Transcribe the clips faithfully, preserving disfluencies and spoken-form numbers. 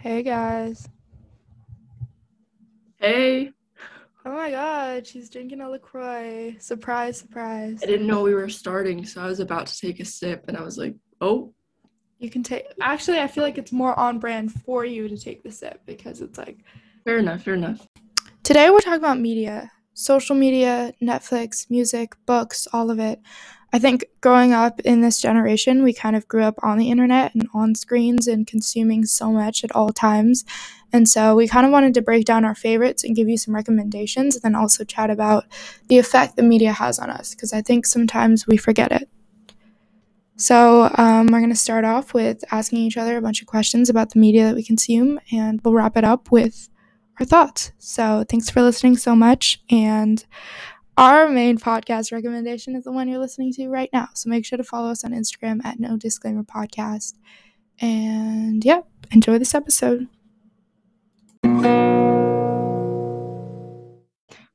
Hey guys. Hey. Oh my god, she's drinking a La Croix. Surprise, surprise. I didn't know we were starting, so I was about to take a sip and I was like, oh. You can take, actually I feel like it's more on brand for you to take the sip because it's like. Fair enough, fair enough. Today we're talking about media. Social media, Netflix, music, books, all of it. I think growing up in this generation, we kind of grew up on the internet and on screens and consuming so much at all times. And so we kind of wanted to break down our favorites and give you some recommendations and then also chat about the effect the media has on us, because I think sometimes we forget it. So um, we're going to start off with asking each other a bunch of questions about the media that we consume, and we'll wrap it up with our thoughts. So thanks for listening so much, and our main podcast recommendation is the one you're listening to right now. So make sure to follow us on Instagram at No Disclaimer Podcast. And yeah, enjoy this episode.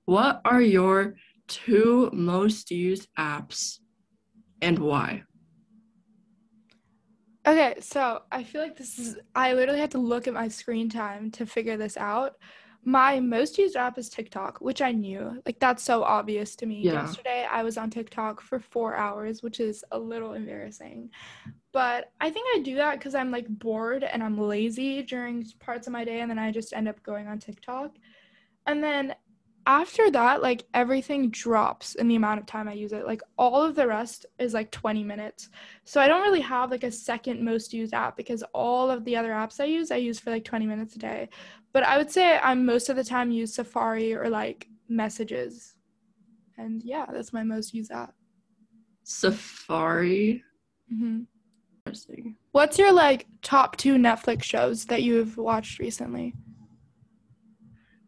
What are your two most used apps and why? Okay, so I feel like this is, I literally had to look at my screen time to figure this out. My most used app is TikTok, which I knew. Like, that's so obvious to me. Yeah. Yesterday, I was on TikTok for four hours, which is a little embarrassing. But I think I do that because I'm, like, bored and I'm lazy during parts of my day, and then I just end up going on TikTok. And then after that, like, everything drops in the amount of time I use it. Like, all of the rest is, like, twenty minutes. So I don't really have, like, a second most used app because all of the other apps I use, I use for, like, twenty minutes a day. But I would say I'm most of the time use Safari or, like, messages. And, yeah, that's my most used app. Safari? Mm-hmm. Interesting. What's your, like, top two Netflix shows that you've watched recently?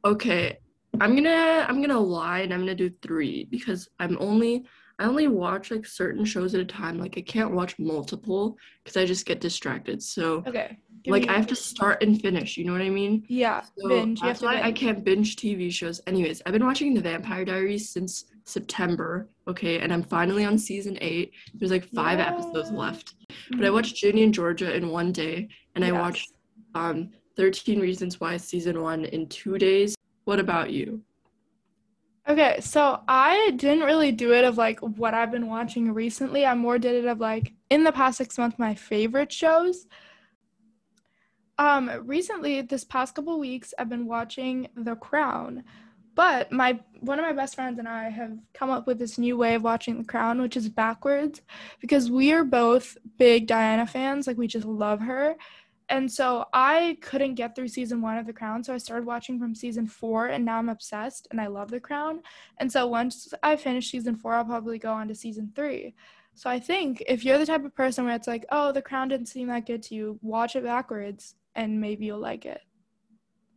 Okay. I'm gonna I'm gonna lie and I'm gonna do three because I'm only I only watch like certain shows at a time. Like I can't watch multiple because I just get distracted. So okay, like I have to start and finish. You know what I mean? Yeah. So binge. That's why I can't binge T V shows. Anyways, I've been watching The Vampire Diaries since September. Okay, and I'm finally on season eight. There's like five yeah. episodes left, mm-hmm. but I watched Ginny and Georgia in one day, and yes. I watched um thirteen Reasons Why season one in two days. What about you? Okay, so I didn't really do it of, like, what I've been watching recently. I more did it of, like, in the past six months, my favorite shows. Um, recently, this past couple weeks, I've been watching The Crown. But my one of my best friends and I have come up with this new way of watching The Crown, which is backwards, because we are both big Diana fans. Like, we just love her. And so I couldn't get through season one of The Crown, so I started watching from season four, and now I'm obsessed, and I love The Crown. And so once I finish season four, I'll probably go on to season three. So I think if you're the type of person where it's like, oh, The Crown didn't seem that good to you, watch it backwards, and maybe you'll like it.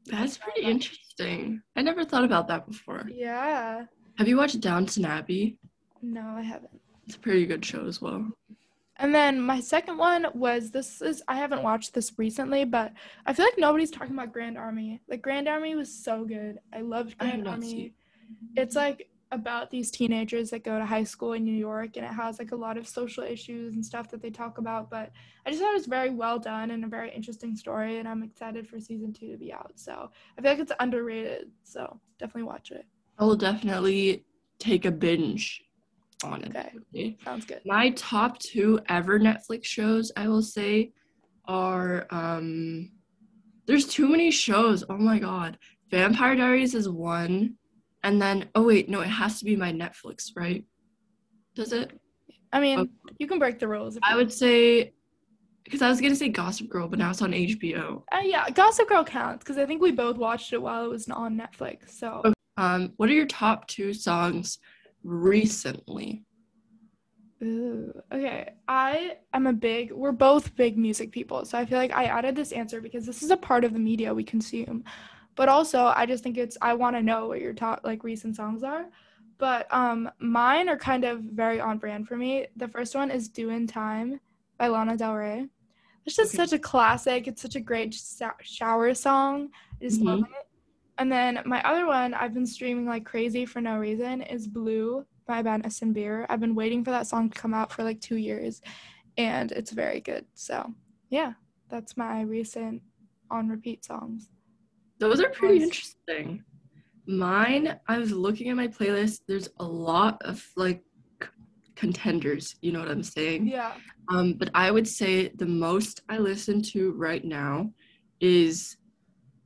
That's pretty interesting. I never thought about that before. Yeah. Have you watched Downton Abbey? No, I haven't. It's a pretty good show as well. And then my second one was, this is, I haven't watched this recently, but I feel like nobody's talking about Grand Army. Like, Grand Army was so good. I loved Grand I Army. It's, like, about these teenagers that go to high school in New York, and it has, like, a lot of social issues and stuff that they talk about. But I just thought it was very well done and a very interesting story, and I'm excited for season two to be out. So I feel like it's underrated, so definitely watch it. I will definitely take a binge on it. Okay. Sounds good. My top two ever Netflix shows, I will say, are um there's too many shows. Oh my god. Vampire Diaries is one. And then oh wait, no, it has to be my Netflix, right? Does it? I mean, okay. You can break the rules. I would say, because I was gonna say Gossip Girl, but now it's on H B O. Uh, yeah, Gossip Girl counts because I think we both watched it while it was on Netflix. So okay. um what are your top two songs recently? Ooh, okay. I am a big, we're both big music people, so I feel like I added this answer because this is a part of the media we consume, but also I just think it's, I want to know what your top, like, recent songs are, but um mine are kind of very on brand for me. The first one is Doin' Time by Lana Del Rey. It's just okay. Such a classic. It's such a great sh- shower song. I just mm-hmm. love it. And then my other one I've been streaming like crazy for no reason is Blue by Ben and Beer. I've been waiting for that song to come out for like two years, and it's very good. So yeah, that's my recent on repeat songs. Those are pretty interesting. Mine, I was looking at my playlist. There's a lot of like contenders, you know what I'm saying? Yeah. Um, but I would say the most I listen to right now is,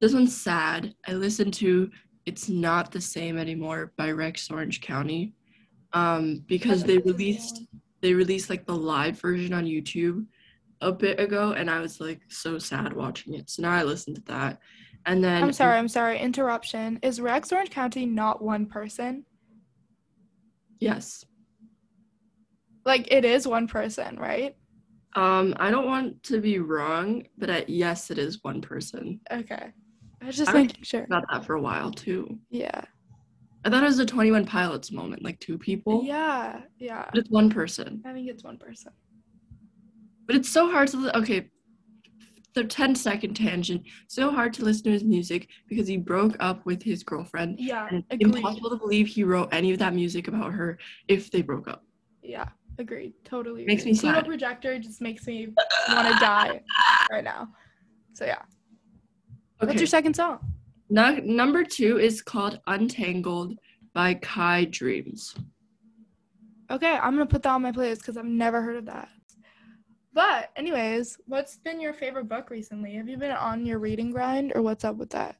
this one's sad. I listen to It's Not the Same Anymore by Rex Orange County, um, because they released they released like the live version on YouTube a bit ago, and I was like so sad watching it. So now I listen to that. And then I'm sorry, I'm sorry, interruption. Is Rex Orange County not one person? Yes. Like, it is one person, right? Um, I don't want to be wrong, but I, yes, it is one person. Okay. I was just I making sure. About that for a while, too. Yeah. I thought it was a Twenty One Pilots moment, like two people. Yeah, yeah. But it's one person. I think it's one person. But it's so hard to, li- okay, the ten-second tangent, so hard to listen to his music because he broke up with his girlfriend. Yeah, and it's agreed. Impossible to believe he wrote any of that music about her if they broke up. Yeah. Agreed. Totally. Makes me sad. Pluto Projector just makes me want to die right now. So, yeah. Okay. What's your second song? No, number two is called Untangled by Kai Dreams. Okay, I'm going to put that on my playlist because I've never heard of that. But, anyways, what's been your favorite book recently? Have you been on your reading grind, or what's up with that?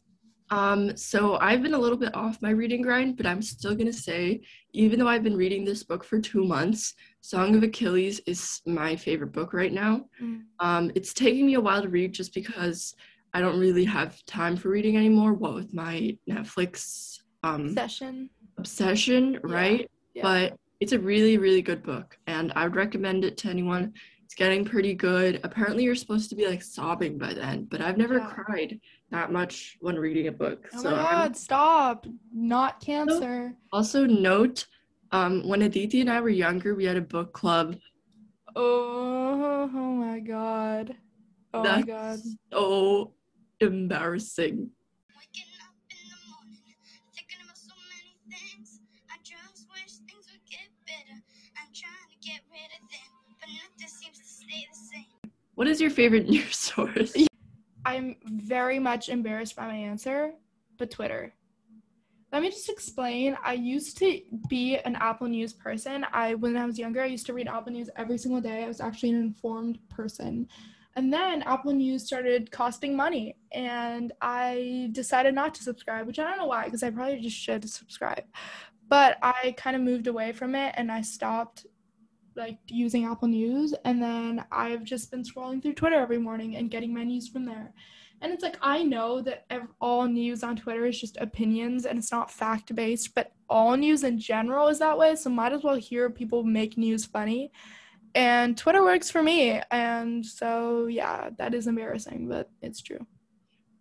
Um, so I've been a little bit off my reading grind, but I'm still going to say, even though I've been reading this book for two months, Song of Achilles is my favorite book right now. Mm. Um, it's taking me a while to read just because I don't really have time for reading anymore, what with my Netflix um, obsession, obsession, right? Yeah. Yeah. But it's a really, really good book, and I would recommend it to anyone. It's getting pretty good. Apparently, you're supposed to be, like, sobbing by the end, but I've never yeah. cried that much when reading a book. Oh so my god, I'm, stop. Not cancer. Also, also note, um, when Aditi and I were younger, we had a book club. Oh, oh my god. Oh That's my god. So embarrassing. Waking up in the morning, thinking about so many things. I just wish things would get better. I'm trying to get rid of them, but nothing seems to stay the same. What is your favorite news source? I'm very much embarrassed by my answer, but Twitter. Let me just explain. I used to be an Apple News person. I, when I was younger, I used to read Apple News every single day. I was actually an informed person. And then Apple News started costing money, and I decided not to subscribe, which I don't know why, because I probably just should subscribe. But I kind of moved away from it, and I stopped like using Apple News, and then I've just been scrolling through Twitter every morning and getting my news from there. And it's like, I know that ev- all news on Twitter is just opinions and it's not fact-based, but all news in general is that way, so might as well hear people make news funny. And Twitter works for me, and so yeah, that is embarrassing, but it's true.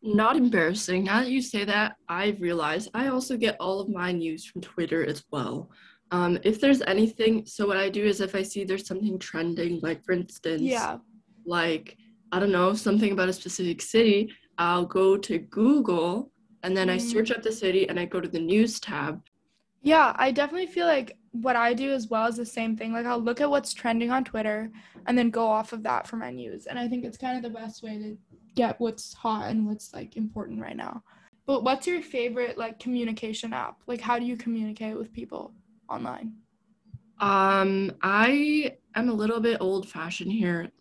Not embarrassing. Now that you say that, I've realized I also get all of my news from Twitter as well. Um, if there's anything, so what I do is if I see there's something trending, like for instance, yeah. like, I don't know, something about a specific city, I'll go to Google and then mm. I search up the city and I go to the news tab. Yeah, I definitely feel like what I do as well is the same thing. Like, I'll look at what's trending on Twitter and then go off of that for my news. And I think it's kind of the best way to get what's hot and what's like important right now. But what's your favorite like communication app? Like, how do you communicate with people online? Um, I am a little bit old-fashioned here.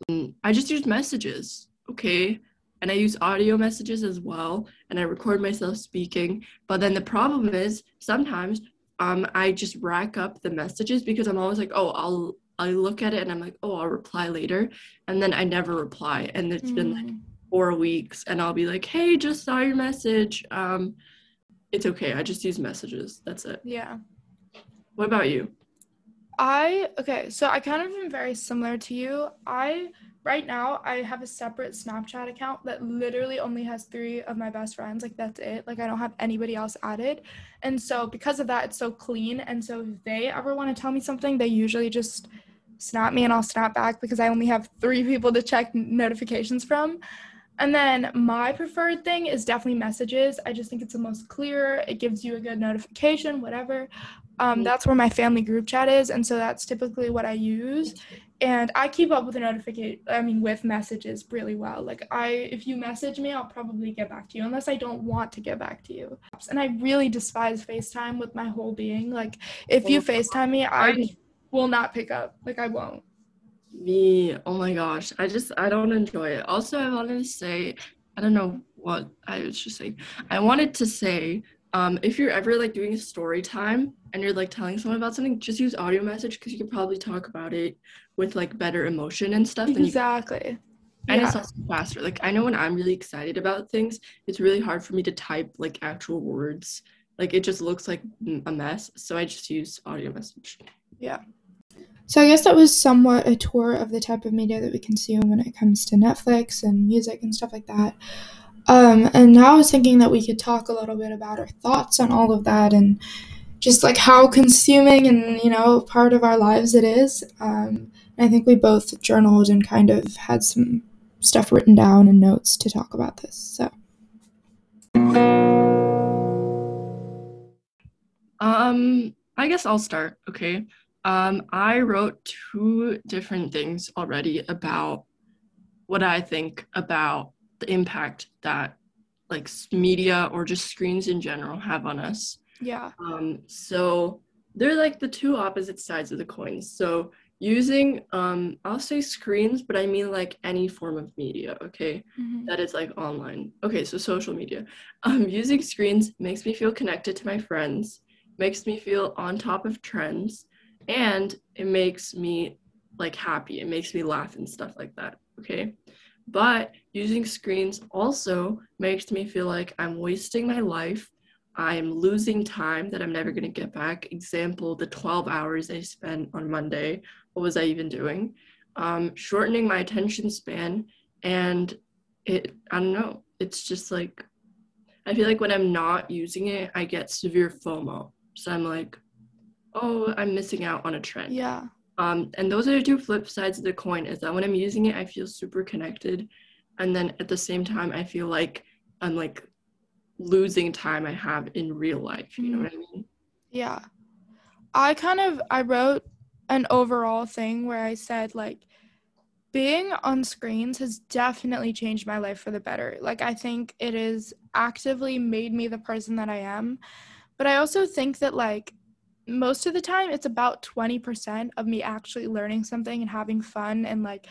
I just use messages, okay? And I use audio messages as well, and I record myself speaking. But then the problem is sometimes um, I just rack up the messages because I'm always like, oh, I'll I look at it and I'm like, oh, I'll reply later. And then I never reply. And it's mm-hmm. been like four weeks, and I'll be like, hey, just saw your message. Um, it's okay. I just use messages. That's it. Yeah. What about you? I, okay, so I kind of am very similar to you. I, right now, I have a separate Snapchat account that literally only has three of my best friends. Like, that's it. Like, I don't have anybody else added. And so because of that, it's so clean. And so if they ever want to tell me something, they usually just snap me and I'll snap back because I only have three people to check notifications from. And then my preferred thing is definitely messages. I just think it's the most clear. It gives you a good notification, whatever. Um, that's where my family group chat is, and so that's typically what I use. And I keep up with the notification, I mean, with messages really well. Like, I, if you message me, I'll probably get back to you, unless I don't want to get back to you. And I really despise FaceTime with my whole being. Like, if you FaceTime me, I will not pick up. Like, I won't. Me, oh my gosh. I just, I don't enjoy it. Also, I wanted to say, I don't know what I was just saying. I wanted to say, um, if you're ever, like, doing a story time, and you're, like, telling someone about something, just use audio message, because you could probably talk about it with, like, better emotion and stuff. Exactly. Than you- and yeah. It's also faster. Like, I know when I'm really excited about things, it's really hard for me to type, like, actual words. Like, it just looks like a mess, so I just use audio message. Yeah. So I guess that was somewhat a tour of the type of media that we consume when it comes to Netflix and music and stuff like that. Um, and now I was thinking that we could talk a little bit about our thoughts on all of that and just, like, how consuming and, you know, part of our lives it is. Um, and I think we both journaled and kind of had some stuff written down and notes to talk about this, so. Um, I guess I'll start, okay? Um, I wrote two different things already about what I think about the impact that, like, media or just screens in general have on us. Yeah. Um, so they're, like, the two opposite sides of the coin. So using, um, I'll say screens, but I mean, like, any form of media, okay? Mm-hmm. That is, like, online. Okay, so social media. Um, using screens makes me feel connected to my friends, makes me feel on top of trends, and it makes me, like, happy. It makes me laugh and stuff like that, okay? But using screens also makes me feel like I'm wasting my life. I'm losing time that I'm never going to get back. Example, the twelve hours I spent on Monday. What was I even doing? Um, shortening my attention span. And it, I don't know. It's just like, I feel like when I'm not using it, I get severe FOMO. So I'm like, oh, I'm missing out on a trend. Yeah. Um, and those are the two flip sides of the coin, is that when I'm using it, I feel super connected. And then at the same time, I feel like I'm like, losing time I have in real life, you know what I mean? Yeah. I kind of, I wrote an overall thing where I said, like, being on screens has definitely changed my life for the better. Like, I think it has actively made me the person that I am. But I also think that, like, most of the time, it's about twenty percent of me actually learning something and having fun, and, like,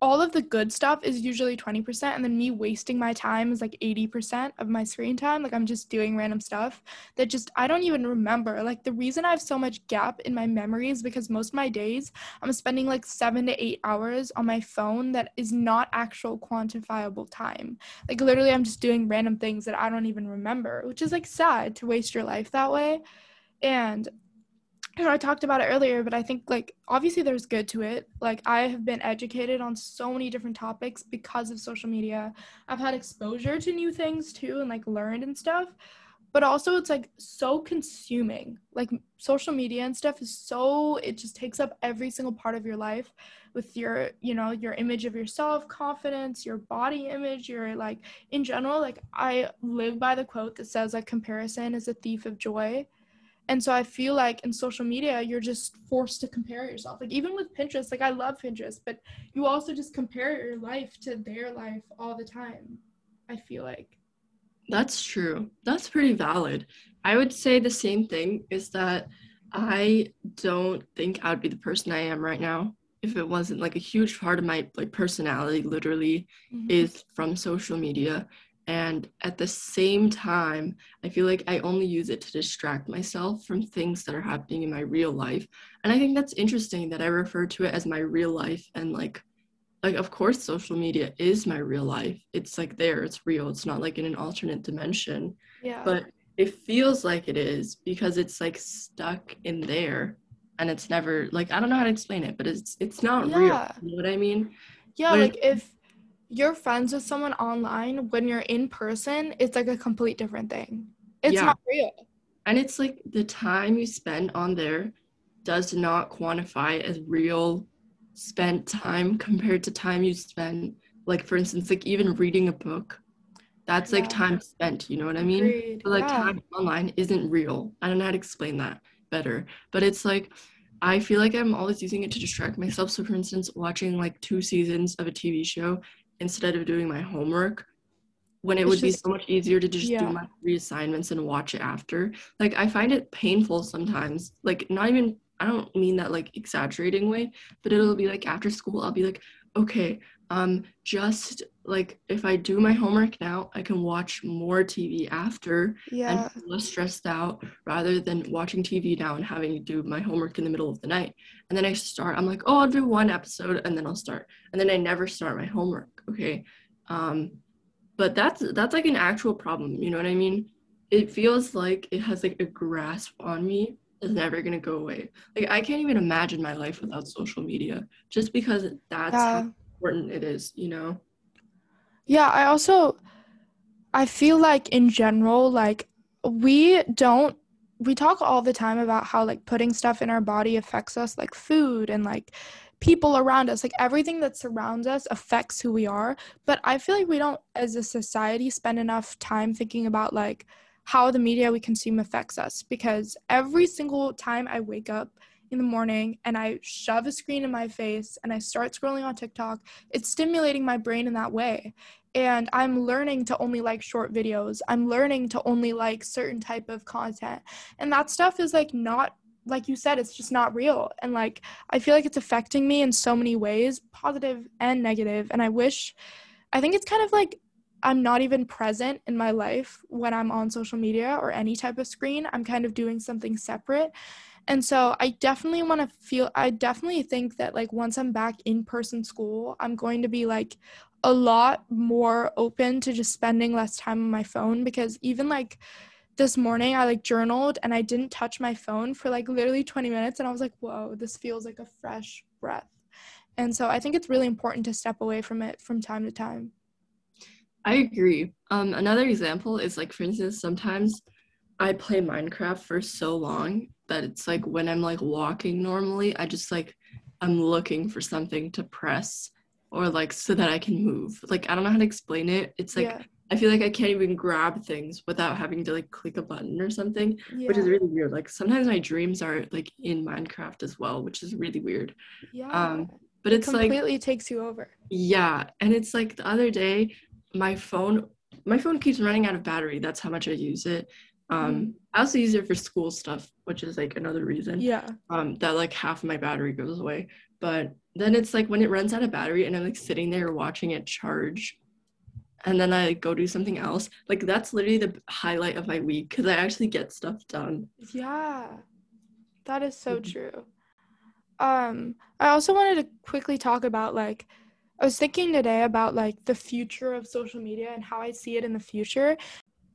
all of the good stuff is usually twenty percent, and then me wasting my time is like eighty percent of my screen time. Like, I'm just doing random stuff that just I don't even remember. Like, the reason I have so much gap in my memory is because most of my days I'm spending like seven to eight hours on my phone that is not actual quantifiable time. Like, literally I'm just doing random things that I don't even remember, which is, like, sad to waste your life that way. And you know, I talked about it earlier, but I think, like, obviously there's good to it. Like, I have been educated on so many different topics because of social media. I've had exposure to new things too, and, like, learned and stuff. But also it's, like, so consuming. Like, social media and stuff is so, it just takes up every single part of your life, with your, you know, your image of yourself, confidence, your body image, your, like, in general. Like, I live by the quote that says, like, comparison is a thief of joy. And so I feel like in social media, you're just forced to compare yourself. Like, even with Pinterest, like, I love Pinterest, but you also just compare your life to their life all the time, I feel like. That's true. That's pretty valid. I would say the same thing, is that I don't think I would be the person I am right now if it wasn't, like, a huge part of my, like, personality literally mm-hmm. is from social media. And at the same time, I feel like I only use it to distract myself from things that are happening in my real life. And I think that's interesting that I refer to it as my real life. And, like, like, of course, social media is my real life. It's, like, there, it's real. It's not, like, in an alternate dimension. Yeah. But it feels like it is, because it's, like, stuck in there. And it's never, like, I don't know how to explain it, but it's it's not yeah. real. You know what I mean? Yeah, but like, if you're friends with someone online, when you're in person, it's, like, a complete different thing. It's yeah. not real. And it's, like, the time you spend on there does not quantify as real spent time compared to time you spend, like, for instance, like, even reading a book. That's, yeah. like, time spent, you know what I mean? Agreed. But, like, yeah. time online isn't real. I don't know how to explain that better. But it's, like, I feel like I'm always using it to distract myself. So for instance, watching like two seasons of a T V show instead of doing my homework, when it it's would just, be so much easier to just yeah. do my three assignments and watch it after. Like, I find it painful sometimes. Like, not even, I don't mean that like exaggerating way, but it'll be like after school, I'll be like, okay, um, just like if I do my homework now, I can watch more T V after yeah. and feel less stressed out rather than watching T V now and having to do my homework in the middle of the night. And then I start, I'm like, oh, I'll do one episode and then I'll start. And then I never start my homework. Okay. Um, but that's, that's like an actual problem. You know what I mean? It feels like it has like a grasp on me. Is never gonna go away. Like, I can't even imagine my life without social media, just because that's yeah. how important it is, you know? Yeah, I also, I feel like in general, like, we don't, we talk all the time about how, like, putting stuff in our body affects us, like food and, like, people around us, like, everything that surrounds us affects who we are. But I feel like we don't, as a society, spend enough time thinking about, like, how the media we consume affects us, because every single time I wake up in the morning and I shove a screen in my face and I start scrolling on TikTok, it's stimulating my brain in that way. And I'm learning to only like short videos. I'm learning to only like certain type of content. And that stuff is like not, like you said, it's just not real. And like, I feel like it's affecting me in so many ways, positive and negative. And I wish, I think it's kind of like, I'm not even present in my life when I'm on social media or any type of screen. I'm kind of doing something separate. And so I definitely want to feel, I definitely think that like once I'm back in person school, I'm going to be like a lot more open to just spending less time on my phone, because even like this morning I like journaled and I didn't touch my phone for like literally twenty minutes. And I was like, whoa, this feels like a fresh breath. And so I think it's really important to step away from it from time to time. I agree. Um, another example is like, for instance, sometimes I play Minecraft for so long that it's like when I'm like walking normally, I just like, I'm looking for something to press or like so that I can move. Like, I don't know how to explain it. It's like, yeah. I feel like I can't even grab things without having to like click a button or something, yeah. which is really weird. Like sometimes my dreams are like in Minecraft as well, which is really weird. Yeah. Um, but it's like, it completely takes you over. Yeah. And it's like the other day, my phone, my phone keeps running out of battery. That's how much I use it. Um, mm-hmm. I also use it for school stuff, which is like another reason. Yeah. Um, that like half of my battery goes away. But then it's like when it runs out of battery and I'm like sitting there watching it charge, and then I like go do something else. Like that's literally the highlight of my week because I actually get stuff done. Yeah, that is so mm-hmm. true. Um, I also wanted to quickly talk about like, I was thinking today about like the future of social media and how I see it in the future.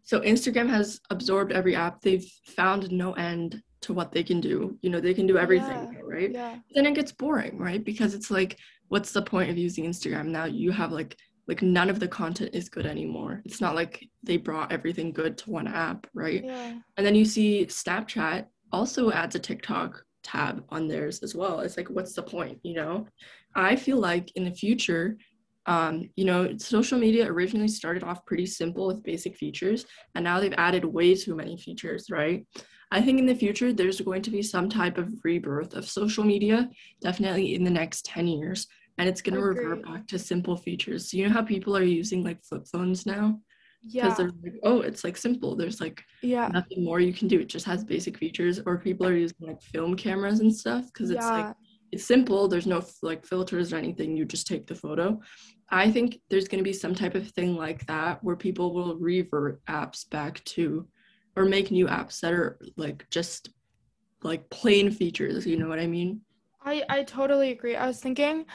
So Instagram has absorbed every app. They've found no end to what they can do. You know, they can do everything, yeah, right? Yeah. Then it gets boring, right? Because it's like, what's the point of using Instagram? Now you have like, like none of the content is good anymore. It's not like they brought everything good to one app, right? Yeah. And then you see Snapchat also adds a TikTok tab on theirs as well. It's like, what's the point, you know? I feel like in the future, um, you know, social media originally started off pretty simple with basic features, and now they've added way too many features, right? I think in the future, there's going to be some type of rebirth of social media, definitely in the next ten years, and it's going to revert back to simple features. So you know how people are using like flip phones now? Yeah. Because they're like, oh, it's like simple. There's like yeah. nothing more you can do. It just has basic features. Or people are using like film cameras and stuff because yeah. it's like, it's simple. There's no like filters or anything. You just take the photo. I think there's going to be some type of thing like that where people will revert apps back to, or make new apps that are like just like plain features. You know what I mean? I, I totally agree. I was thinking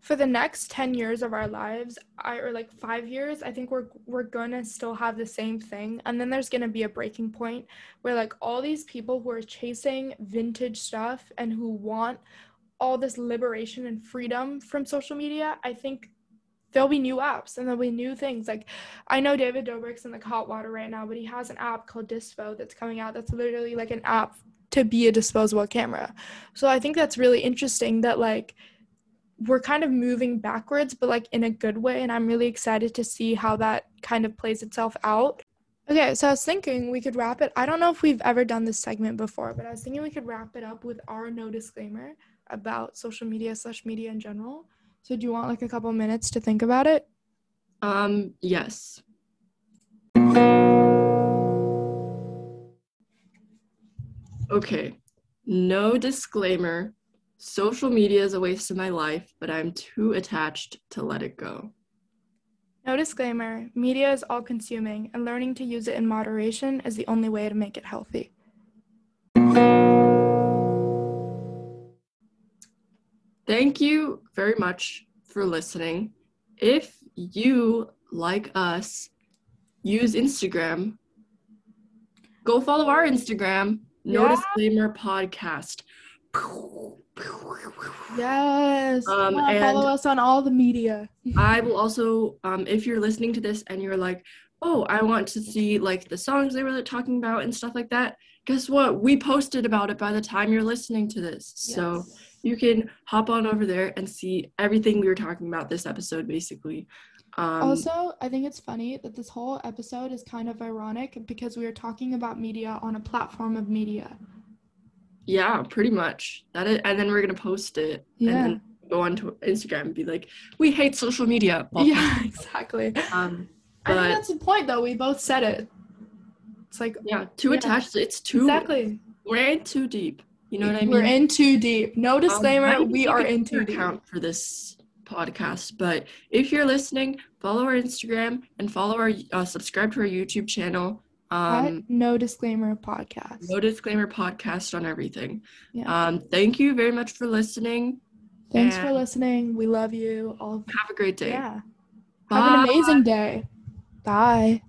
for the next ten years of our lives, I, or like five years, I think we're, we're going to still have the same thing. And then there's going to be a breaking point where like all these people who are chasing vintage stuff and who want all this liberation and freedom from social media, I think there'll be new apps and there'll be new things. Like, I know David Dobrik's in the hot water right now, but he has an app called Dispo that's coming out. That's literally like an app to be a disposable camera. So I think that's really interesting that like, we're kind of moving backwards, but like in a good way. And I'm really excited to see how that kind of plays itself out. Okay, so I was thinking we could wrap it. I don't know if we've ever done this segment before, but I was thinking we could wrap it up with our no disclaimer about social media slash media in general. So do you want like a couple minutes to think about it? Um, yes. Okay, no disclaimer. Social media is a waste of my life, but I'm too attached to let it go. No disclaimer. Media is all-consuming, and learning to use it in moderation is the only way to make it healthy. Thank you very much for listening. If you, like us, use Instagram, go follow our Instagram, No yeah. Disclaimer Podcast. Yes. Um, yeah, and follow us on all the media. I will also, um, if you're listening to this and you're like, oh, I want to see like the songs they were talking about and stuff like that, guess what? We posted about it by the time you're listening to this. Yes. So you can hop on over there and see everything we were talking about this episode, basically. Um, also, I think it's funny that this whole episode is kind of ironic because we are talking about media on a platform of media. Yeah, pretty much. That is, and then we're going to post it yeah. and then go on to Instagram and be like, we hate social media. Well, yeah, exactly. Um, but, I think that's the point, though. We both said it. It's like, yeah, too yeah. attached. It's too. Exactly. We're in too deep. You know what I mean? We're in too deep. No disclaimer, um, we are in too deep. Account for this podcast. But if you're listening, follow our Instagram and follow our, uh, subscribe to our YouTube channel. Um, no disclaimer podcast. No disclaimer podcast on everything. Yeah. Um, thank you very much for listening. Thanks for listening. We love you all. Have a great day. Yeah. Bye. Have an amazing day. Bye.